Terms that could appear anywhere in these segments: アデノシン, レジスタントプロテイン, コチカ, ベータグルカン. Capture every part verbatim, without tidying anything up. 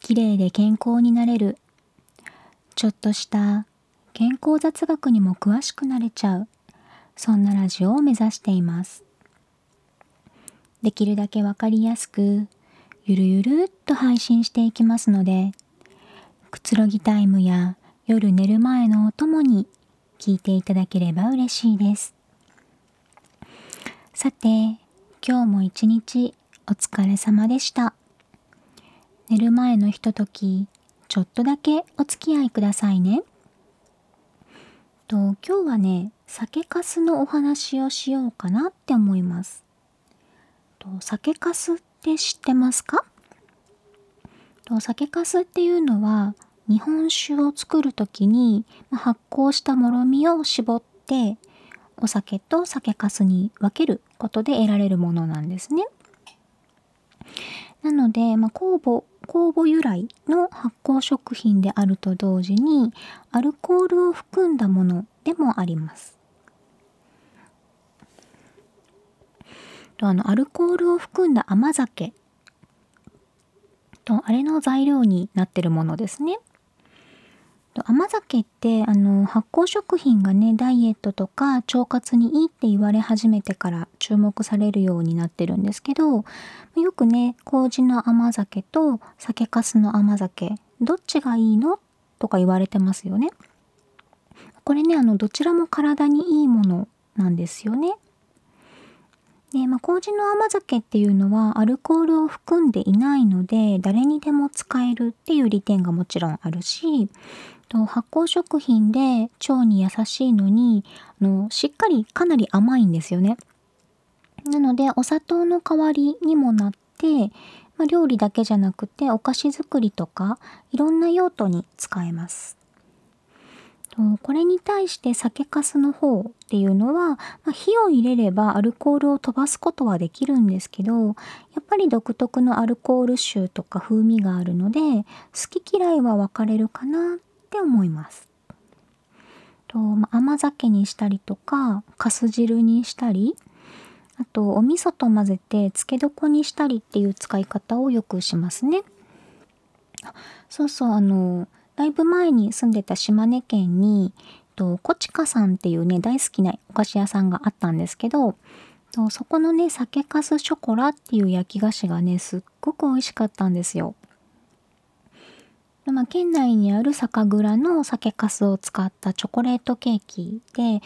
きれいで健康になれる、ちょっとした健康雑学にも詳しくなれちゃう、そんなラジオを目指しています。できるだけわかりやすくゆるゆるっと配信していきますので、くつろぎタイムや夜寝る前のお供に聞いていただければ嬉しいです。さて、今日も一日お疲れ様でした。寝る前のひととき、ちょっとだけお付き合いくださいね。と、今日はね、酒かすのお話をしようかなって思います。と、酒かすって知ってますか？と、酒かすっていうのは、日本酒を作るときに発酵したもろみを絞って、お酒と酒かすに分けることで得られるものなんですね。なので、まあ、酵母、酵母由来の発酵食品であると同時に、アルコールを含んだものでもあります。と、あの、アルコールを含んだ甘酒と、あれの材料になっているものですね。と、甘酒ってあの発酵食品がね、ダイエットとか腸活にいいって言われ始めてから注目されるようになってるんですけど、よくね、麹の甘酒と酒粕の甘酒どっちがいいのとか言われてますよね。これね、あのどちらも体にいいものなんですよね。で、まあ、麹の甘酒っていうのはアルコールを含んでいないので誰にでも使えるっていう利点がもちろんあるし、と発酵食品で腸に優しいのに、あのしっかりかなり甘いんですよね。なのでお砂糖の代わりにもなって、まあ、料理だけじゃなくてお菓子作りとかいろんな用途に使えます。とこれに対して酒粕の方っていうのは、まあ、火を入れればアルコールを飛ばすことはできるんですけど、やっぱり独特のアルコール臭とか風味があるので好き嫌いは分かれるかなって思います。と、まあ、甘酒にしたりとか、かす汁にしたり、あとお味噌と混ぜて漬け床にしたりっていう使い方をよくしますね。そうそう、あのだいぶ前に住んでた島根県にとコチカさんっていうね、大好きなお菓子屋さんがあったんですけど、とそこのね、酒粕ショコラっていう焼き菓子がね、すっごく美味しかったんですよ。まあ、県内にある酒蔵の酒粕を使ったチョコレートケーキで、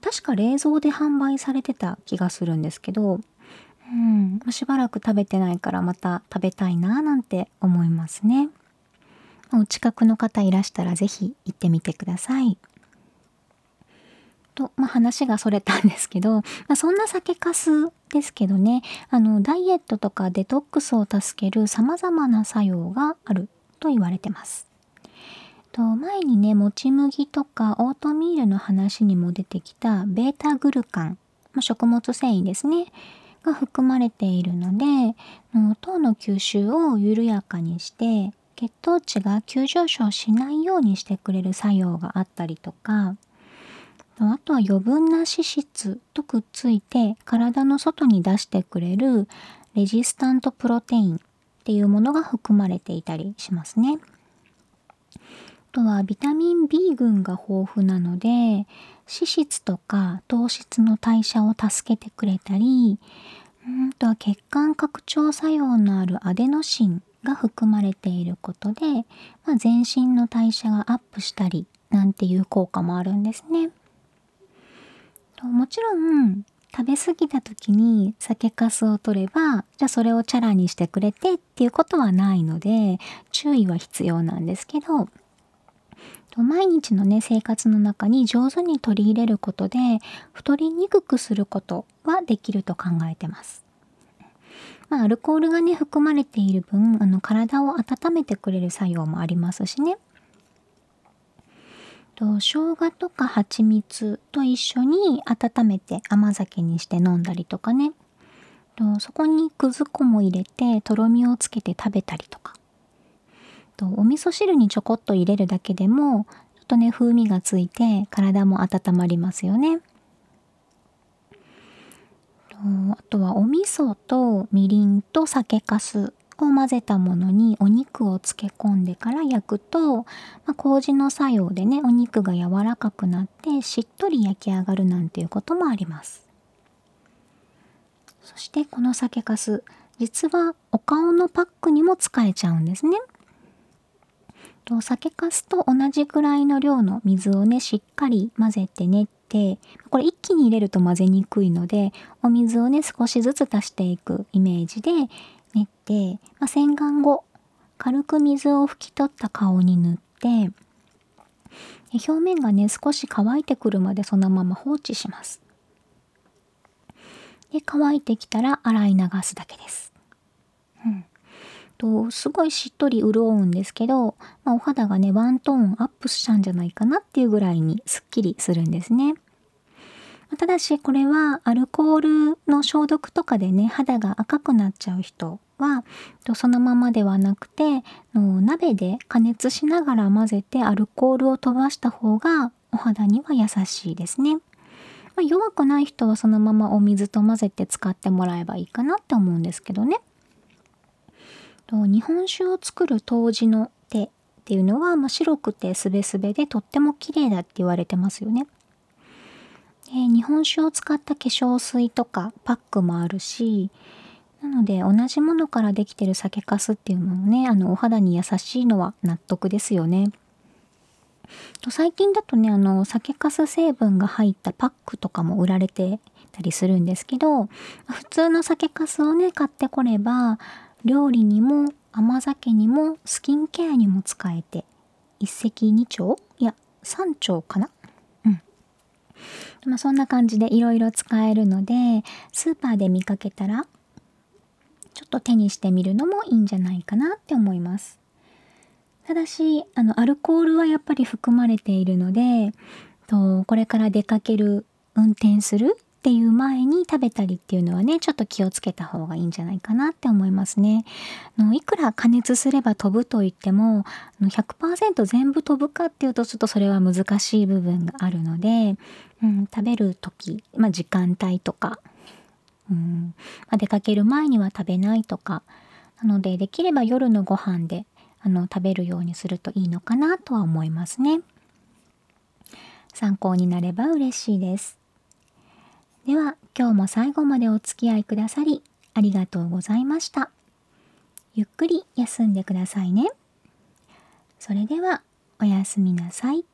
確か冷蔵で販売されてた気がするんですけど、うん、しばらく食べてないからまた食べたいななんて思いますね。お近くの方いらしたらぜひ行ってみてください。と、まあ、話がそれたんですけど、まあ、そんな酒粕ですけどね、あのダイエットとかデトックスを助ける様々な作用があると言われてます。と前にね、もち麦とかオートミールの話にも出てきたベータグルカン、まあ、食物繊維ですね、が含まれているので、糖の吸収を緩やかにして血糖値が急上昇しないようにしてくれる作用があったりとか、あとは余分な脂質とくっついて体の外に出してくれるレジスタントプロテインっていうものが含まれていたりしますね。あとはビタミン B 群が豊富なので脂質とか糖質の代謝を助けてくれたり、あとは血管拡張作用のあるアデノシンが含まれていることで、まあ、全身の代謝がアップしたりなんていう効果もあるんですね。ともちろん食べ過ぎた時に酒粕を取れば、じゃあそれをチャラにしてくれてっていうことはないので、注意は必要なんですけど、と毎日のね、生活の中に上手に取り入れることで、太りにくくすることはできると考えてます。まあ、アルコールがね含まれている分、あの体を温めてくれる作用もありますしね。と生姜とか蜂蜜と一緒に温めて甘酒にして飲んだりとかね。とそこにくず粉も入れてとろみをつけて食べたりとか。とお味噌汁にちょこっと入れるだけでもちょっとね風味がついて体も温まりますよね。とあとはお味噌とみりんと酒粕を混ぜたものにお肉を漬け込んでから焼くと、まあ、麹の作用でねお肉が柔らかくなってしっとり焼き上がるなんていうこともあります。そしてこの酒粕、実はお顔のパックにも使えちゃうんですね。と酒粕と同じくらいの量の水をねしっかり混ぜて練って、これ一気に入れると混ぜにくいのでお水をね少しずつ足していくイメージで練って、まあ、洗顔後軽く水を拭き取った顔に塗って表面がね少し乾いてくるまでそのまま放置します。で乾いてきたら洗い流すだけです、うん、とすごいしっとり潤うんですけど、まあ、お肌がねワントーンアップしちゃうんじゃないかなっていうぐらいにすっきりするんですね。ただしこれはアルコールの消毒とかでね肌が赤くなっちゃう人はそのままではなくて鍋で加熱しながら混ぜてアルコールを飛ばした方がお肌には優しいですね。弱くない人はそのままお水と混ぜて使ってもらえばいいかなって思うんですけどね。日本酒を作る当時の手っていうのは、まあ、白くてすべすべでとっても綺麗だって言われてますよね。で日本酒を使った化粧水とかパックもあるし、なので同じものからできてる酒粕っていうのもねあのお肌に優しいのは納得ですよね。最近だとねあの酒粕成分が入ったパックとかも売られてたりするんですけど、普通の酒粕をね買ってこれば料理にも甘酒にもスキンケアにも使えて一石二鳥いや三鳥かな、うんまあ、そんな感じでいろいろ使えるのでスーパーで見かけたらちょっと手にしてみるのもいいんじゃないかなって思います。ただしあのアルコールはやっぱり含まれているのでとこれから出かける運転するっていう前に食べたりっていうのはねちょっと気をつけた方がいいんじゃないかなって思いますね。あのいくら加熱すれば飛ぶといっても ひゃくパーセント 全部飛ぶかっていうとちょっとそれは難しい部分があるので、うん、食べる時、まあ、時間帯とか、うんまあ、出かける前には食べないとかなのでできれば夜のご飯であの食べるようにするといいのかなとは思いますね。参考になれば嬉しいです。では今日も最後までお付き合いくださりありがとうございました。ゆっくり休んでくださいね。それではおやすみなさい。